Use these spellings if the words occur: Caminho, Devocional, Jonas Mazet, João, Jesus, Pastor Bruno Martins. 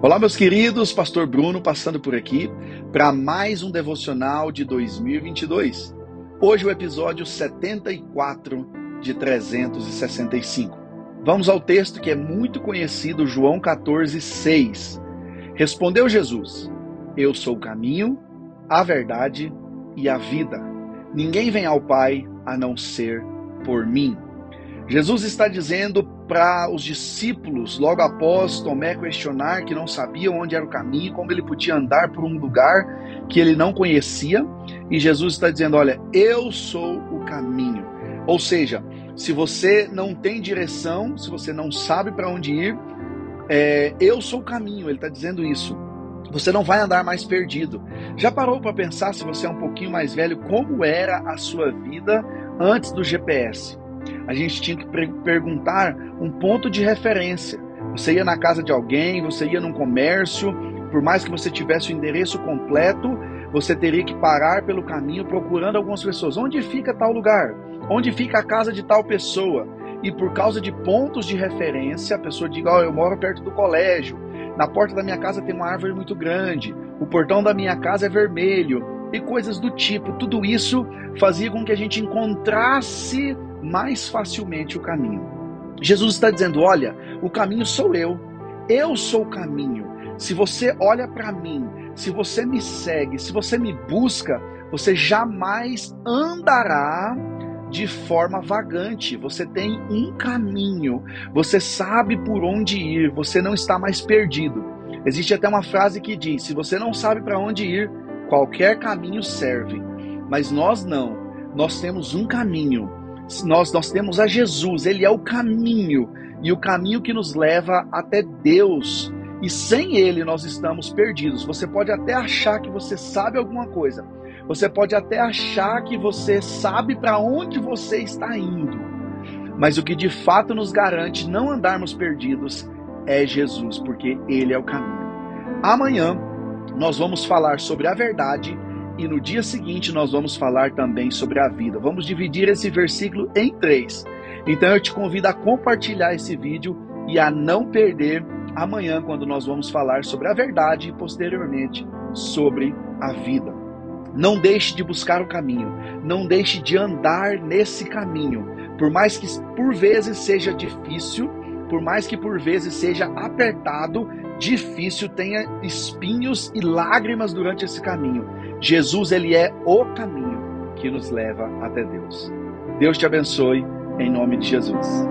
Olá, meus queridos, Pastor Bruno passando por aqui para mais um Devocional de 2022. Hoje o episódio 74 de 365. Vamos ao texto que é muito conhecido, João 14:6. Respondeu Jesus: Eu sou o caminho, a verdade e a vida. Ninguém vem ao Pai a não ser por mim. Jesus está dizendo para os discípulos, logo após Tomé questionar que não sabia onde era o caminho, como ele podia andar por um lugar que ele não conhecia, e Jesus está dizendo: olha, eu sou o caminho. Ou seja, se você não tem direção, se você não sabe para onde ir, eu sou o caminho, ele está dizendo isso. Você não vai andar mais perdido. Já parou para pensar, se você é um pouquinho mais velho, como era a sua vida antes do GPS? A gente tinha que perguntar um ponto de referência. Você ia na casa de alguém, você ia num comércio, por mais que você tivesse o endereço completo, você teria que parar pelo caminho procurando algumas pessoas. Onde fica tal lugar? Onde fica a casa de tal pessoa? E por causa de pontos de referência, a pessoa diga: eu moro perto do colégio, na porta da minha casa tem uma árvore muito grande, o portão da minha casa é vermelho, e coisas do tipo. Tudo isso fazia com que a gente encontrasse mais facilmente o caminho. Jesus está dizendo: olha, o caminho sou eu sou o caminho. Se você olha para mim, se você me segue, se você me busca, você jamais andará de forma vagante. Você tem um caminho, você sabe por onde ir, você não está mais perdido. Existe até uma frase que diz: se você não sabe para onde ir, qualquer caminho serve. Mas nós não, nós temos um caminho. Nós temos a Jesus, ele é o caminho, e o caminho que nos leva até Deus, e sem ele nós estamos perdidos. Você pode até achar que você sabe alguma coisa, você pode até achar que você sabe para onde você está indo, mas o que de fato nos garante não andarmos perdidos é Jesus, porque ele é o caminho. Amanhã nós vamos falar sobre a verdade, e no dia seguinte nós vamos falar também sobre a vida. Vamos dividir esse versículo em 3. Então eu te convido a compartilhar esse vídeo e a não perder amanhã, quando nós vamos falar sobre a verdade e posteriormente sobre a vida. Não deixe de buscar o caminho. Não deixe de andar nesse caminho. Por mais que por vezes seja difícil, por mais que por vezes seja apertado, difícil, tenha espinhos e lágrimas durante esse caminho, Jesus, ele é o caminho que nos leva até Deus. Deus te abençoe, em nome de Jesus.